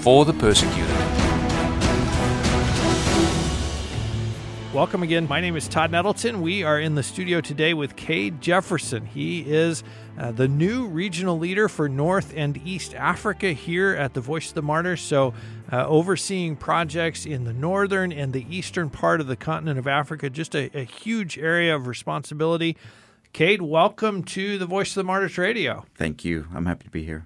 for the Persecuted. Welcome again. My name is Todd Nettleton. We are in the studio today with Cade Jefferson. He is the new regional leader for North and East Africa here at the Voice of the Martyrs. So overseeing projects in the northern and the eastern part of the continent of Africa, just a huge area of responsibility. Cade, welcome to the Voice of the Martyrs Radio. Thank you. I'm happy to be here.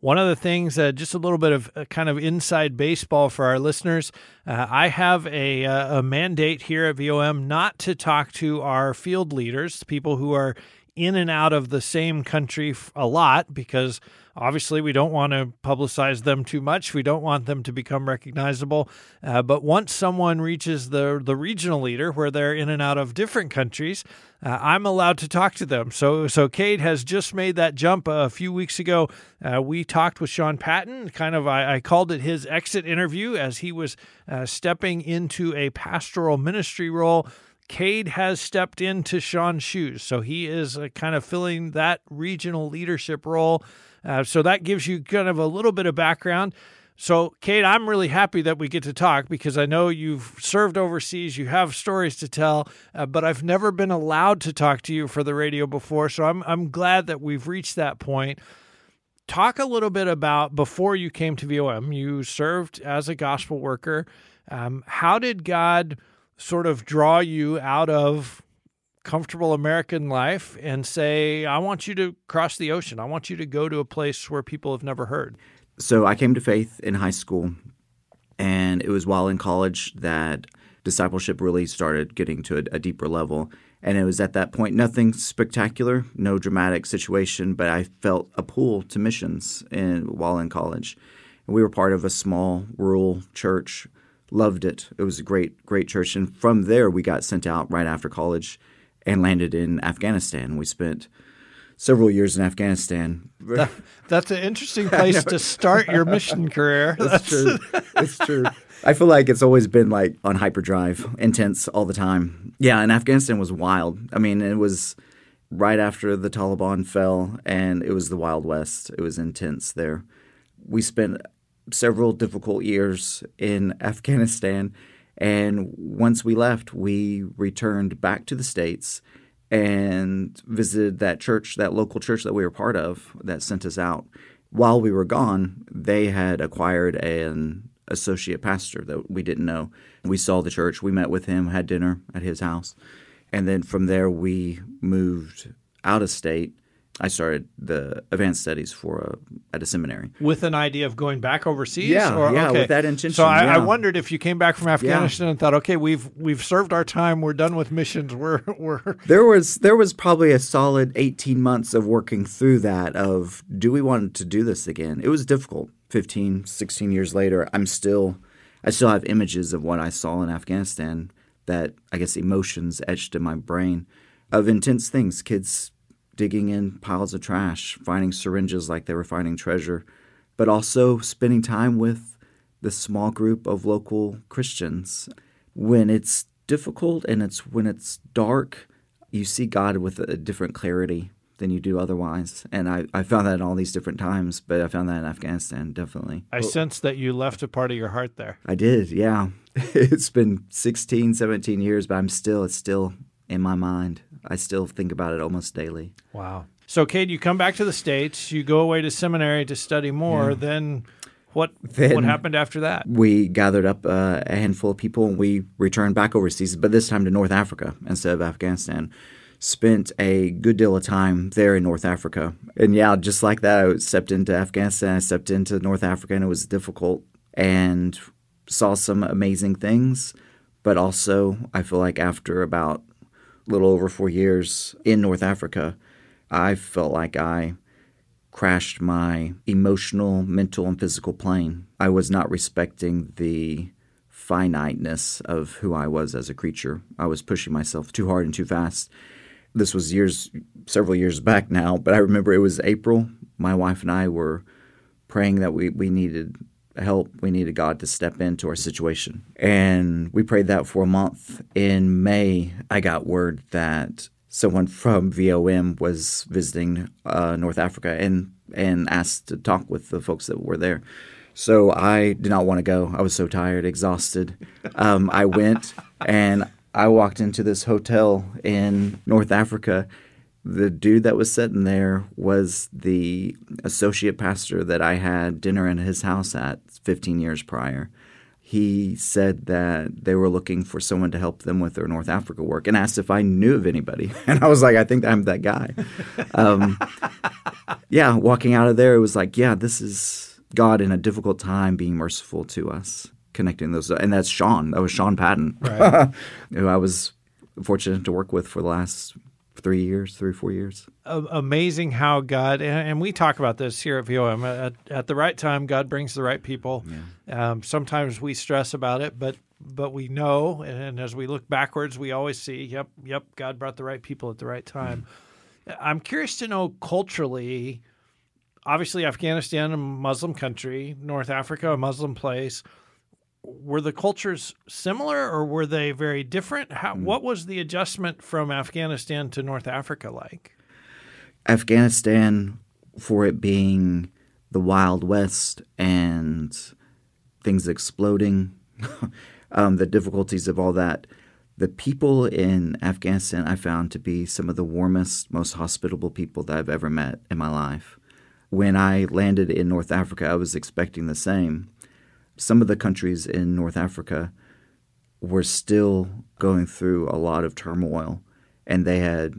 One of the things, just a little bit of kind of inside baseball for our listeners, I have a mandate here at VOM not to talk to our field leaders, people who are in and out of the same country a lot, because obviously we don't want to publicize them too much. We don't want them to become recognizable. But once someone reaches the regional leader, where they're in and out of different countries, I'm allowed to talk to them. So Cade has just made that jump a few weeks ago. We talked with Sean Patton, kind of, I called it his exit interview as he was stepping into a pastoral ministry role. Cade has stepped into Sean's shoes, so he is kind of filling that regional leadership role. So that gives you kind of a little bit of background. So, Cade, I'm really happy that we get to talk because I know you've served overseas, you have stories to tell, but I've never been allowed to talk to you for the radio before, so I'm glad that we've reached that point. Talk a little bit about before you came to VOM, you served as a gospel worker. How did God sort of draw you out of comfortable American life and say, I want you to cross the ocean. I want you to go to a place where people have never heard. So I came to faith in high school, and it was while in college that discipleship really started getting to a deeper level. And it was at that point, nothing spectacular, no dramatic situation, but I felt a pull to missions while in college. And we were part of a small rural church. Loved it. It was a great, great church. And from there, we got sent out right after college and landed in Afghanistan. We spent several years in Afghanistan. That's an interesting place to start your mission career. That's true. It's true. I feel like it's always been like on hyperdrive, intense all the time. Yeah, and Afghanistan was wild. I mean, it was right after the Taliban fell, and it was the Wild West. It was intense there. We spent several difficult years in Afghanistan. And once we left, we returned back to the States and visited that church, that local church that we were part of that sent us out. While we were gone, they had acquired an associate pastor that we didn't know. We saw the church. We met with him, had dinner at his house. And then from there, we moved out of state. I started the advanced studies for at a seminary. With an idea of going back overseas? Yeah, with that intention. So I wondered if you came back from Afghanistan and thought, okay, we've served our time, we're done with missions, we're... There was probably a solid 18 months of working through that of, do we want to do this again? It was difficult. 15, 16 years later, I still have images of what I saw in Afghanistan, that I guess emotions etched in my brain of intense things, kids digging in piles of trash, finding syringes like they were finding treasure, but also spending time with the small group of local Christians. When it's difficult and when it's dark, you see God with a different clarity than you do otherwise. And I found that in all these different times, but I found that in Afghanistan, definitely. I sense that you left a part of your heart there. I did, yeah. It's been 16, 17 years, but it's still in my mind. I still think about it almost daily. Wow. So, Cade, you come back to the States, you go away to seminary to study more, then what happened after that? We gathered up a handful of people, and we returned back overseas, but this time to North Africa instead of Afghanistan. Spent a good deal of time there in North Africa. And yeah, just like that, I stepped into Afghanistan, I stepped into North Africa, and it was difficult, and saw some amazing things. But also, I feel like after about little over 4 years in North Africa, I felt like I crashed my emotional, mental, and physical plane. I was not respecting the finiteness of who I was as a creature. I was pushing myself too hard and too fast. This was several years back now, but I remember it was April. My wife and I were praying that we needed help. We needed God to step into our situation. And we prayed that for a month. In May, I got word that someone from VOM was visiting North Africa and asked to talk with the folks that were there. So I did not want to go. I was so tired, exhausted. I went and I walked into this hotel in North Africa. The dude that was sitting there was the associate pastor that I had dinner in his house at 15 years prior. He said that they were looking for someone to help them with their North Africa work and asked if I knew of anybody. And I was like, I think I'm that guy. Yeah, walking out of there, it was like, yeah, this is God in a difficult time being merciful to us, connecting those. And that's Sean. That was Sean Patton, right. Who I was fortunate to work with for the last three or four years. Amazing how God, and we talk about this here at VOM, at the right time, God brings the right people. Yeah. Sometimes we stress about it, but we know, and as we look backwards, we always see, yep, God brought the right people at the right time. Mm-hmm. I'm curious to know culturally, obviously Afghanistan, a Muslim country, North Africa, a Muslim place. Were the cultures similar or were they very different? What was the adjustment from Afghanistan to North Africa like? Afghanistan, for it being the Wild West and things exploding, the difficulties of all that, the people in Afghanistan I found to be some of the warmest, most hospitable people that I've ever met in my life. When I landed in North Africa, I was expecting the same. Some of the countries in North Africa were still going through a lot of turmoil, and they had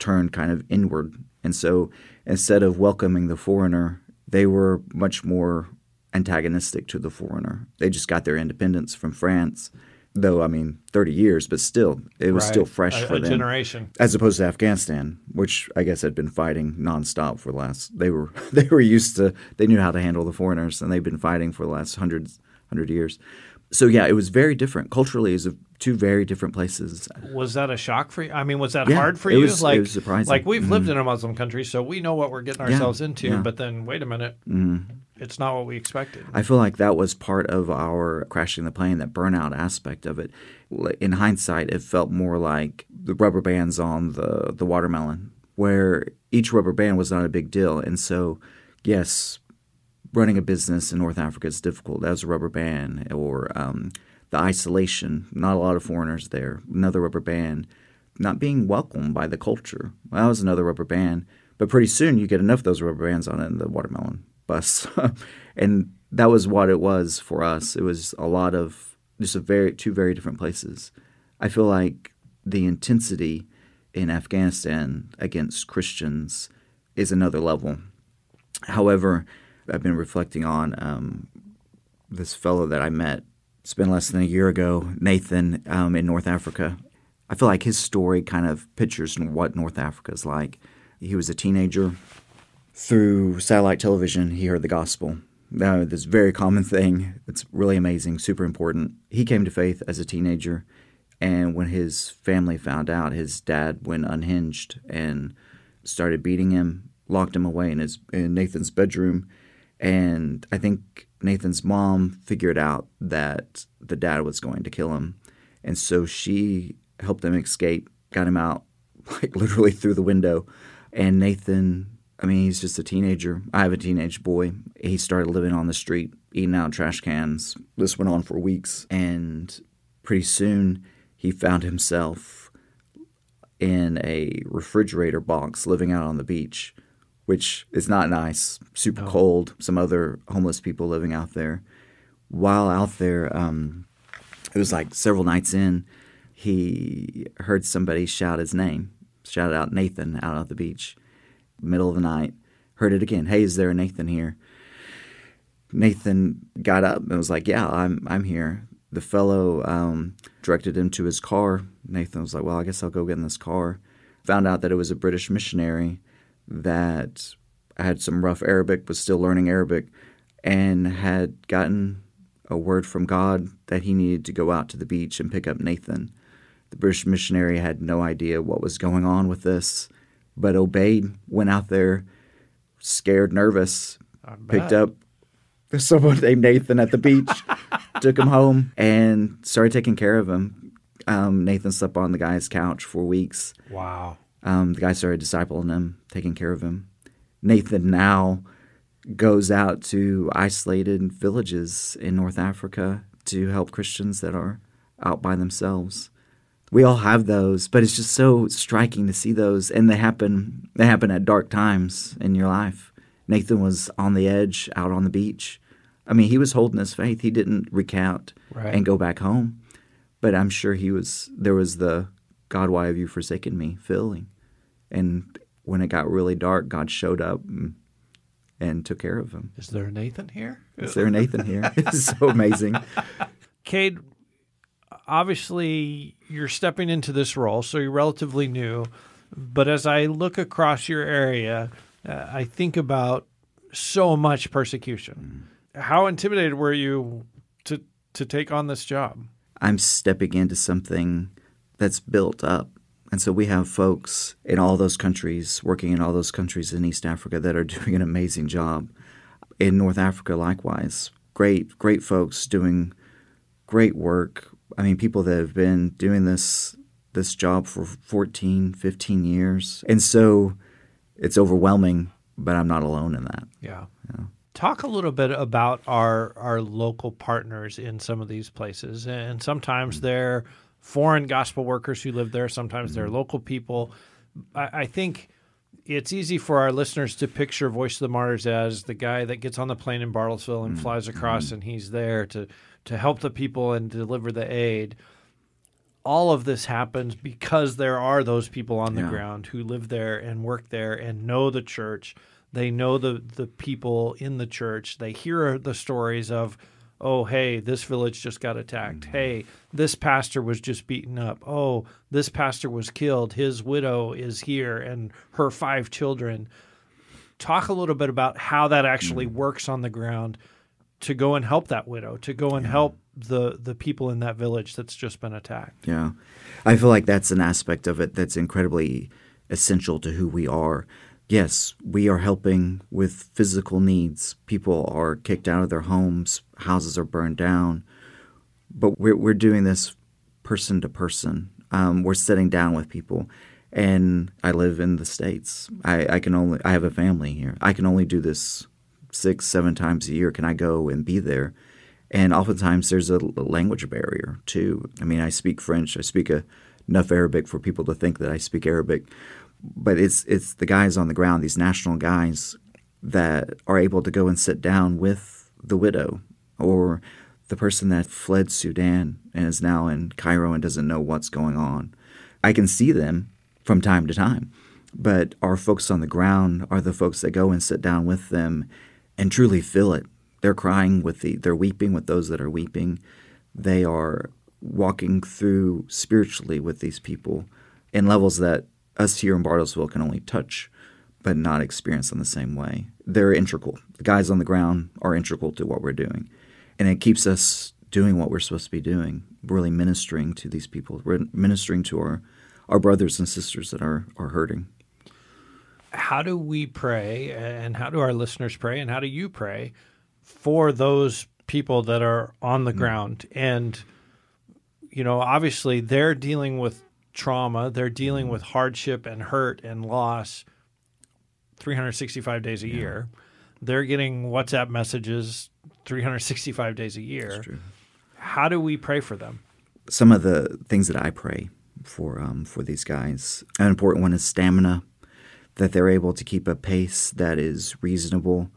turned kind of inward. And so instead of welcoming the foreigner, they were much more antagonistic to the foreigner. They just got their independence from France, though, 30 years, but still, it was still fresh for them. A generation. As opposed to Afghanistan, which I guess had been fighting nonstop for the last – they were used to – they knew how to handle the foreigners, and they've been fighting for the last 100 years. So, yeah, it was very different. Culturally, it was two very different places. Was that a shock for you? Was that hard for you? It was surprising. Like, we've lived in a Muslim country, so we know what we're getting ourselves into, but then, wait a minute. Mm-hmm. It's not what we expected. I feel like that was part of our crashing the plane, that burnout aspect of it. In hindsight, it felt more like the rubber bands on the watermelon, where each rubber band was not a big deal. And so, yes, running a business in North Africa is difficult. That was a rubber band. Or the isolation, not a lot of foreigners there, another rubber band. Not being welcomed by the culture, that was another rubber band. But pretty soon you get enough of those rubber bands on it in the watermelon bus. And that was what it was for us. It was a lot of just two very different places. I feel like the intensity in Afghanistan against Christians is another level. However, I've been reflecting on this fellow that I met, it's been less than a year ago, Nathan, in North Africa. I feel like his story kind of pictures what North Africa is like. He was a teenager. Through satellite television, he heard the gospel. Now, this very common thing. It's really amazing, super important. He came to faith as a teenager, and when his family found out, his dad went unhinged and started beating him, locked him away in Nathan's bedroom. And I think Nathan's mom figured out that the dad was going to kill him. And so she helped him escape, got him out, like literally through the window. And Nathan... he's just a teenager. I have a teenage boy. He started living on the street, eating out of trash cans. This went on for weeks. And pretty soon he found himself in a refrigerator box living out on the beach, which is not nice, super cold, some other homeless people living out there. While out there, it was like several nights in, he heard somebody shout his name, shout out Nathan out on the beach. Middle of the night, heard it again. Hey, is there a Nathan here? Nathan got up and was like, yeah, I'm here. The fellow directed him to his car. Nathan was like, well, I guess I'll go get in this car. Found out that it was a British missionary that I had some rough Arabic, but still learning Arabic, and had gotten a word from God that he needed to go out to the beach and pick up Nathan. The British missionary had no idea what was going on with this, but obeyed, went out there, scared, nervous, picked up someone named Nathan at the beach, took him home, and started taking care of him. Nathan slept on the guy's couch for weeks. Wow. The guy started discipling him, taking care of him. Nathan now goes out to isolated villages in North Africa to help Christians that are out by themselves. We all have those, but it's just so striking to see those, and they happen at dark times in your life. Nathan was on the edge, out on the beach. I mean, he was holding his faith. He didn't recount and go back home, but I'm sure there was the God, why have you forsaken me feeling. And when it got really dark, God showed up and took care of him. Is there a Nathan here? It's so amazing. Cade, obviously you're stepping into this role, so you're relatively new. But as I look across your area, I think about so much persecution. How intimidated were you to take on this job? I'm stepping into something that's built up. And so we have folks in all those countries, working in all those countries in East Africa that are doing an amazing job. In North Africa, likewise, great folks doing great work. I mean, people that have been doing this job for 14, 15 years. And so it's overwhelming, but I'm not alone in that. Yeah. Yeah. Talk a little bit about our local partners in some of these places. And sometimes they're foreign gospel workers who live there. Sometimes they're local people. I think it's easy for our listeners to picture Voice of the Martyrs as the guy that gets on the plane in Bartlesville and flies across, and he's there to help the people and deliver the aid. All of this happens because there are those people on the ground who live there and work there and know the church. They know the people in the church. They hear the stories of, oh, hey, this village just got attacked. Hey, this pastor was just beaten up. Oh, this pastor was killed. His widow is here and her 5 children. Talk a little bit about how that actually works on the ground to go and help that widow, to go and help the people in that village that's just been attacked. Yeah. I feel like that's an aspect of it that's incredibly essential to who we are. Yes, we are helping with physical needs. People are kicked out of their homes. Houses are burned down. But we're doing this person to person. We're sitting down with people. And I live in the States. I have a family here. I can only do this 6-7 times a year. Can I go and be there? And oftentimes there's a language barrier too. I mean, I speak French. I speak enough Arabic for people to think that I speak Arabic. But it's the guys on the ground, these national guys that are able to go and sit down with the widow or the person that fled Sudan and is now in Cairo and doesn't know what's going on. I can see them from time to time, but our folks on the ground are the folks that go and sit down with them and truly feel it. They're crying they're weeping with those that are weeping. They are walking through spiritually with these people in levels that us here in Bartlesville can only touch but not experience in the same way. They're integral. The guys on the ground are integral to what we're doing. And it keeps us doing what we're supposed to be doing, really ministering to these people. We're ministering to our brothers and sisters that are hurting. How do we pray, and how do our listeners pray, and how do you pray for those people that are on the ground? And, you know, obviously they're dealing with trauma, they're dealing with hardship and hurt and loss 365 days a year. They're getting WhatsApp messages 365 days a year. That's true. How do we pray for them? Some of the things that I pray for these guys, an important one is stamina, that they're able to keep a pace that is reasonable.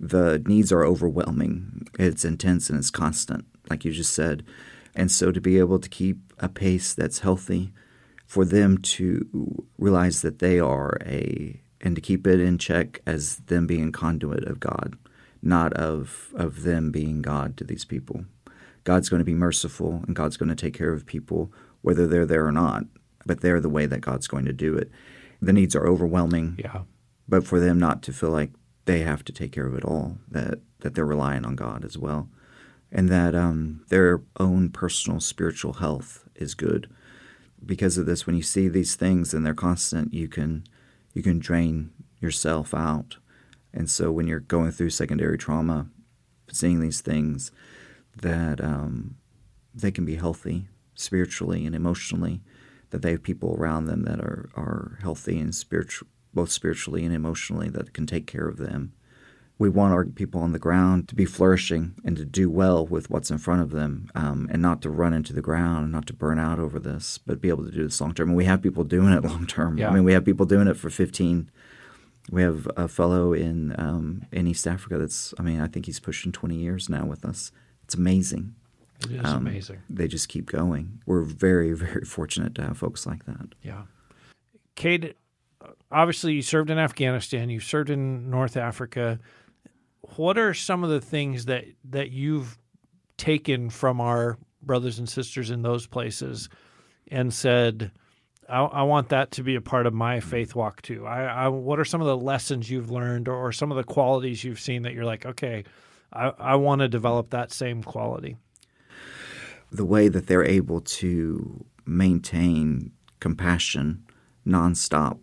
The needs are overwhelming. It's intense and it's constant, like you just said. And so to be able to keep a pace that's healthy, for them to realize that they are and to keep it in check as them being conduit of God, not of them being God to these people. God's going to be merciful and God's going to take care of people, whether they're there or not, but they're the way that God's going to do it. The needs are overwhelming, but for them not to feel like they have to take care of it all, that they're relying on God as well, and that their own personal spiritual health is good. Because of this, when you see these things and they're constant, you can drain yourself out. And so when you're going through secondary trauma, seeing these things, that they can be healthy spiritually and emotionally, that they have people around them that are healthy and both spiritually and emotionally, that can take care of them. We want our people on the ground to be flourishing and to do well with what's in front of them, and not to run into the ground and not to burn out over this, but be able to do this long term. And we have people doing it long term. Yeah. I mean, we have people doing it for 15. We have a fellow in East Africa that's, I mean, I think he's pushing 20 years now with us. It's amazing. It is amazing. They just keep going. We're very, very fortunate to have folks like that. Yeah. Cade, obviously you served in Afghanistan. You served in North Africa. What are some of the things that you've taken from our brothers and sisters in those places and said, I want that to be a part of my faith walk too? What are some of the lessons you've learned or some of the qualities you've seen that you're like, okay, I want to develop that same quality? The way that they're able to maintain compassion nonstop.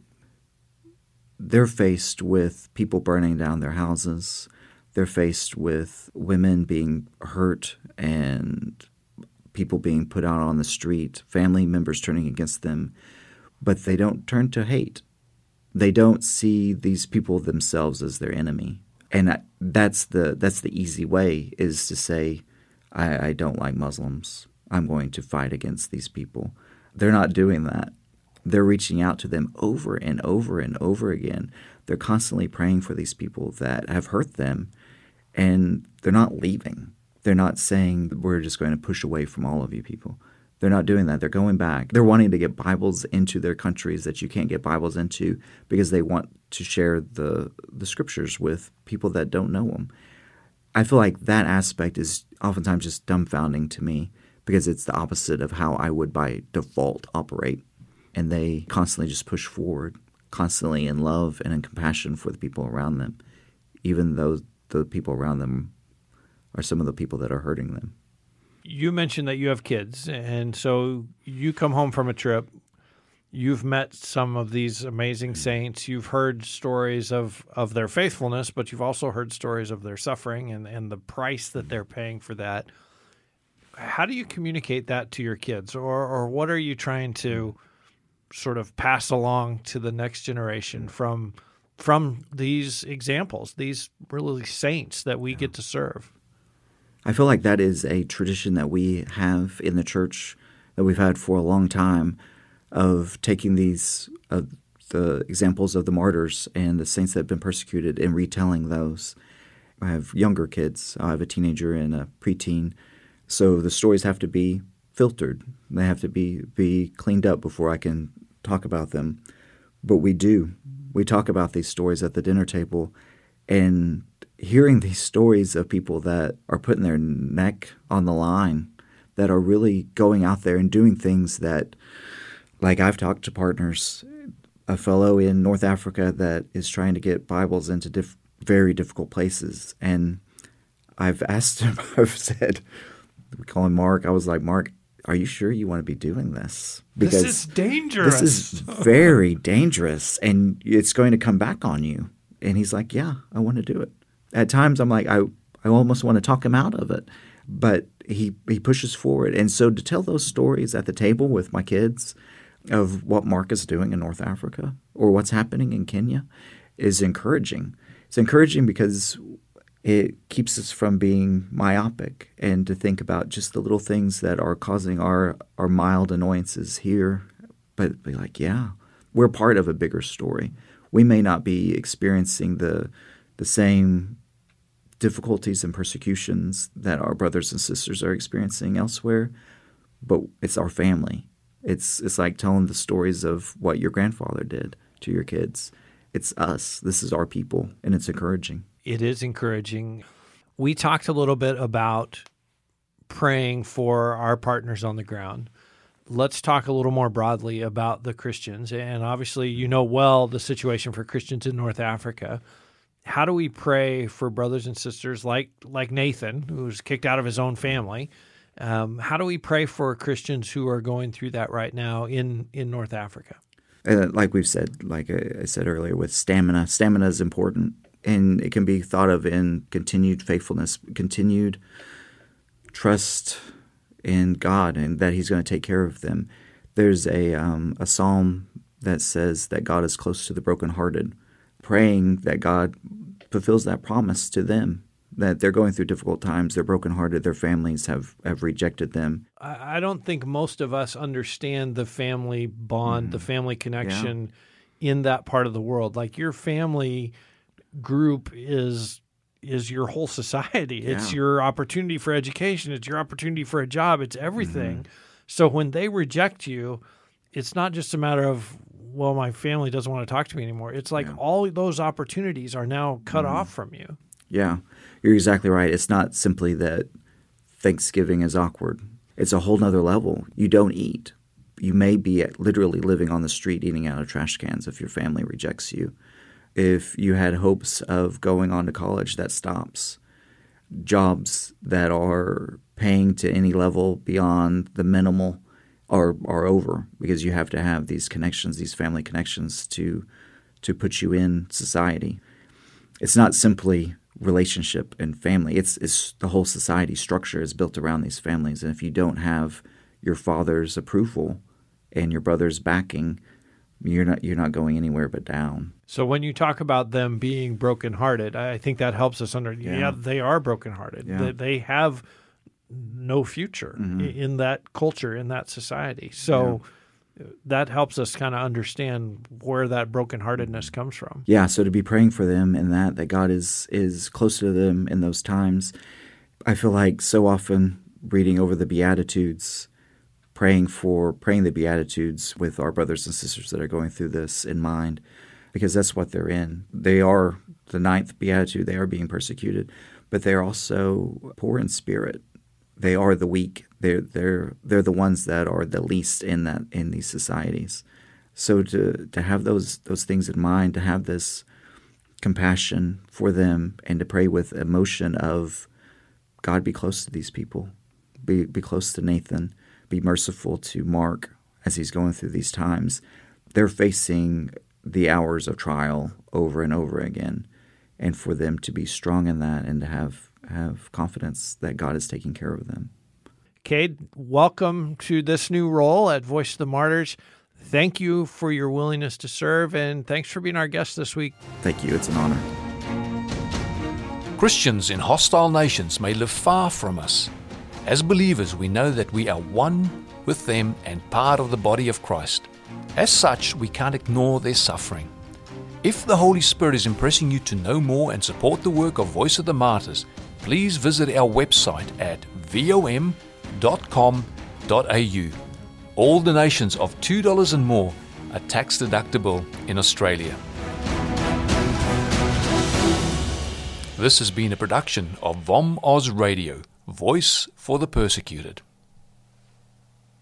They're faced with people burning down their houses. They're faced with women being hurt and people being put out on the street, family members turning against them, but they don't turn to hate. They don't see these people themselves as their enemy. And that's the easy way, is to say, I don't like Muslims. I'm going to fight against these people. They're not doing that. They're reaching out to them over and over and over again. They're constantly praying for these people that have hurt them, and they're not leaving. They're not saying, we're just going to push away from all of you people. They're not doing that. They're going back. They're wanting to get Bibles into their countries that you can't get Bibles into, because they want to share the scriptures with people that don't know them. I feel like that aspect is oftentimes just dumbfounding to me, because it's the opposite of how I would by default operate. And they constantly just push forward, constantly in love and in compassion for the people around them, even though the people around them are some of the people that are hurting them. You mentioned that you have kids, and so you come home from a trip. You've met some of these amazing saints. You've heard stories of their faithfulness, but you've also heard stories of their suffering and the price that they're paying for that. How do you communicate that to your kids, or what are you trying to sort of pass along to the next generation from these examples, these really saints that we get to serve? I feel like that is a tradition that we have in the church, that we've had for a long time, of taking these the examples of the martyrs and the saints that have been persecuted and retelling those. I have younger kids. I have a teenager and a preteen. So the stories have to be filtered. They have to be cleaned up before I can talk about them. But we do. We talk about these stories at the dinner table, and hearing these stories of people that are putting their neck on the line, that are really going out there and doing things that, like, I've talked to partners, a fellow in North Africa that is trying to get Bibles into very difficult places. And I've asked him, I've said, we call him Mark. I was like, Mark, are you sure you want to be doing this? Because this is dangerous. This is very dangerous, and it's going to come back on you. And he's like, yeah, I want to do it. At times I'm like, I almost want to talk him out of it, but he pushes forward. And so to tell those stories at the table with my kids of what Mark is doing in North Africa or what's happening in Kenya is encouraging. It's encouraging because it keeps us from being myopic and to think about just the little things that are causing our mild annoyances here, but be like, yeah, we're part of a bigger story. We may not be experiencing the same difficulties and persecutions that our brothers and sisters are experiencing elsewhere, but it's our family. It's like telling the stories of what your grandfather did to your kids. It's us. This is our people, and it's encouraging. It is encouraging. We talked a little bit about praying for our partners on the ground. Let's talk a little more broadly about the Christians, and obviously you know well the situation for Christians in North Africa. how do we pray for brothers and sisters like Nathan, who's kicked out of his own family? How do we pray for Christians who are going through that right now in North Africa? Like we've said, like I said earlier, with stamina. Stamina is important, and it can be thought of in continued faithfulness, continued trust in God and that he's going to take care of them. There's a psalm that says that God is close to the brokenhearted, praying that God fulfills that promise to them, that they're going through difficult times, they're brokenhearted, their families have rejected them. I don't think most of us understand the family bond, the family connection in that part of the world. Like your family group is your whole society. Yeah. It's your opportunity for education. It's your opportunity for a job. It's everything. Mm-hmm. So when they reject you, it's not just a matter of, well, my family doesn't want to talk to me anymore. It's like all those opportunities are now cut off from you. Yeah, you're exactly right. It's not simply that Thanksgiving is awkward. It's a whole nother level. You don't eat. You may be literally living on the street eating out of trash cans if your family rejects you. If you had hopes of going on to college, that stops. Jobs that are paying to any level beyond the minimal are over, because you have to have these connections, these family connections to put you in society. It's not simply relationship and family. It's the whole society structure is built around these families. And if you don't have your father's approval and your brother's backing, you're not going anywhere but down. So when you talk about them being brokenhearted, I think that helps us understand. Yeah, they are brokenhearted. Yeah. They have no future in that culture, in that society. So that helps us kind of understand where that brokenheartedness comes from. Yeah, so to be praying for them and that God is close to them in those times. I feel like so often reading over the Beatitudes, praying the Beatitudes with our brothers and sisters that are going through this in mind, because that's what they're in. They are the 9th Beatitude. They are being persecuted, but they are also poor in spirit. They are the weak. They're the ones that are the least in these societies. So to have those things in mind, to have this compassion for them, and to pray with emotion of God, be close to these people, be close to Nathan, be merciful to Mark as he's going through these times. They're facing the hours of trial over and over again, and for them to be strong in that and to have confidence that God is taking care of them. Cade, welcome to this new role at Voice of the Martyrs. Thank you for your willingness to serve, and thanks for being our guest this week. Thank you. It's an honor. Christians in hostile nations may live far from us. As believers, we know that we are one with them and part of the body of Christ. As such, we can't ignore their suffering. If the Holy Spirit is impressing you to know more and support the work of Voice of the Martyrs, please visit our website at vom.com.au. All donations of $2 and more are tax deductible in Australia. This has been a production of VOM Oz Radio, Voice for the Persecuted.